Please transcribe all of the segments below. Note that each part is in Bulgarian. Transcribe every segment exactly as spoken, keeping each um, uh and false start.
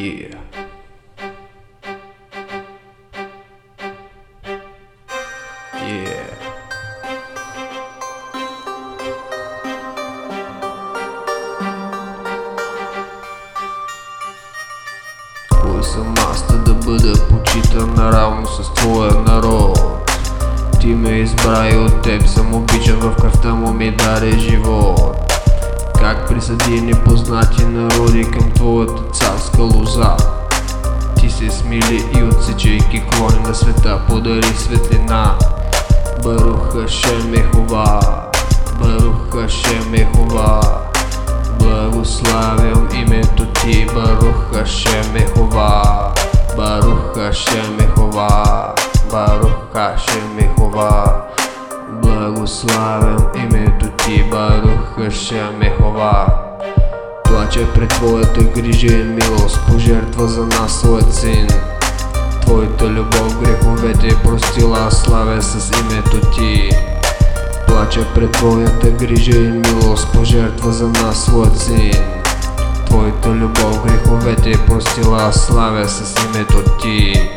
Великие. Кой съм аз да бъда почитан наравно с твоя народ? Ти ме избра и от теб съм обичан, в кръвта му ми даде живот. Как присъди непознати народи към твоята царска лоза, ти се смили и отсичайки клони на света подари светлина. Барух Хашем Йехова, Барух Хашем Йехова, благославям името ти. Барух Хашем Йехова, Барух Хашем Йехова, Барух Хашем Йехова, благославям името ти. Барух Хашем Йехова, плача пред твоята грижа и милост, пожертва за нас своят син. Твоята любов греховете простила, славя с името ти. Плача пред твоята грижа и милост, пожертва за нас своят син. Твоята любов греховете простила, славя с името ти.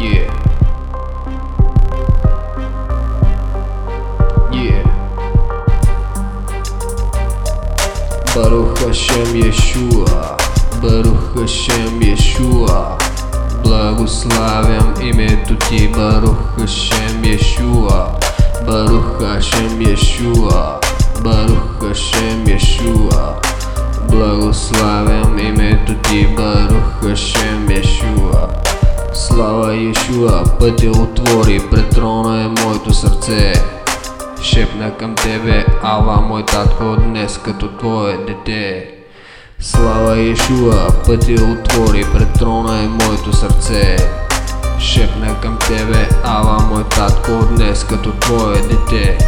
Yeah. Барух Хашем Йешуа, Барух Хашем Йешуа, благославям името ти. Барух Хашем Йешуа, Барух Хашем Йешуа, Барух Хашем Йешуа, благославям името ти. Барух Хашем Йешуа, слава Йешуа, пътя отвори, пред трона е моето сърце. Шепна към тебе, Ава, мой татко, днес като твое дете. Слава Йешуа, пътя отвори, пред трона е моето сърце. Шепна към тебе, Ава, мой татко, днес като твое дете.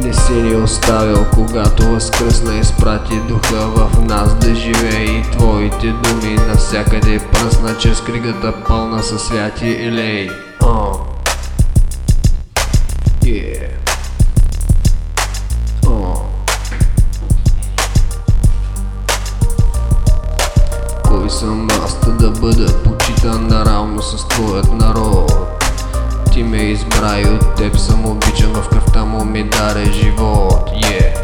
Не си ни оставил, когато възкръсна, изпрати духа в нас да живее и твоите думи навсякъде пръсна, чрез кригата пълна със святи елей. Oh. Yeah. Съм аз да бъда почитан наравно с твоят народ. Ти ме избра и от теб съм обичан, в кръвта му ми даре живот. Yeah.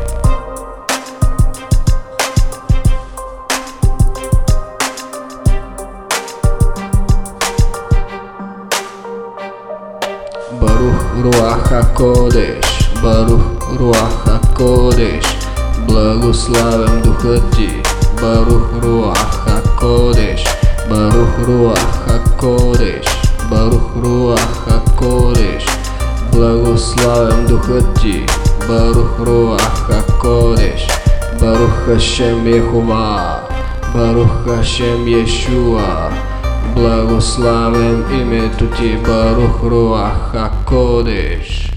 Барух Рух ха Кодеш, Барух Рух ха Кодеш, благославям духът ти. Барух Рух ха Кодеш, Барух Рух ха Кодеш, Барух Рух ха Кодеш, благославям духът ти. Барух Рух ха Кодеш, Барух Хашем Йехова, Барух Хашем Йешуа, благославям името ти. Барух Рух ха Кодеш.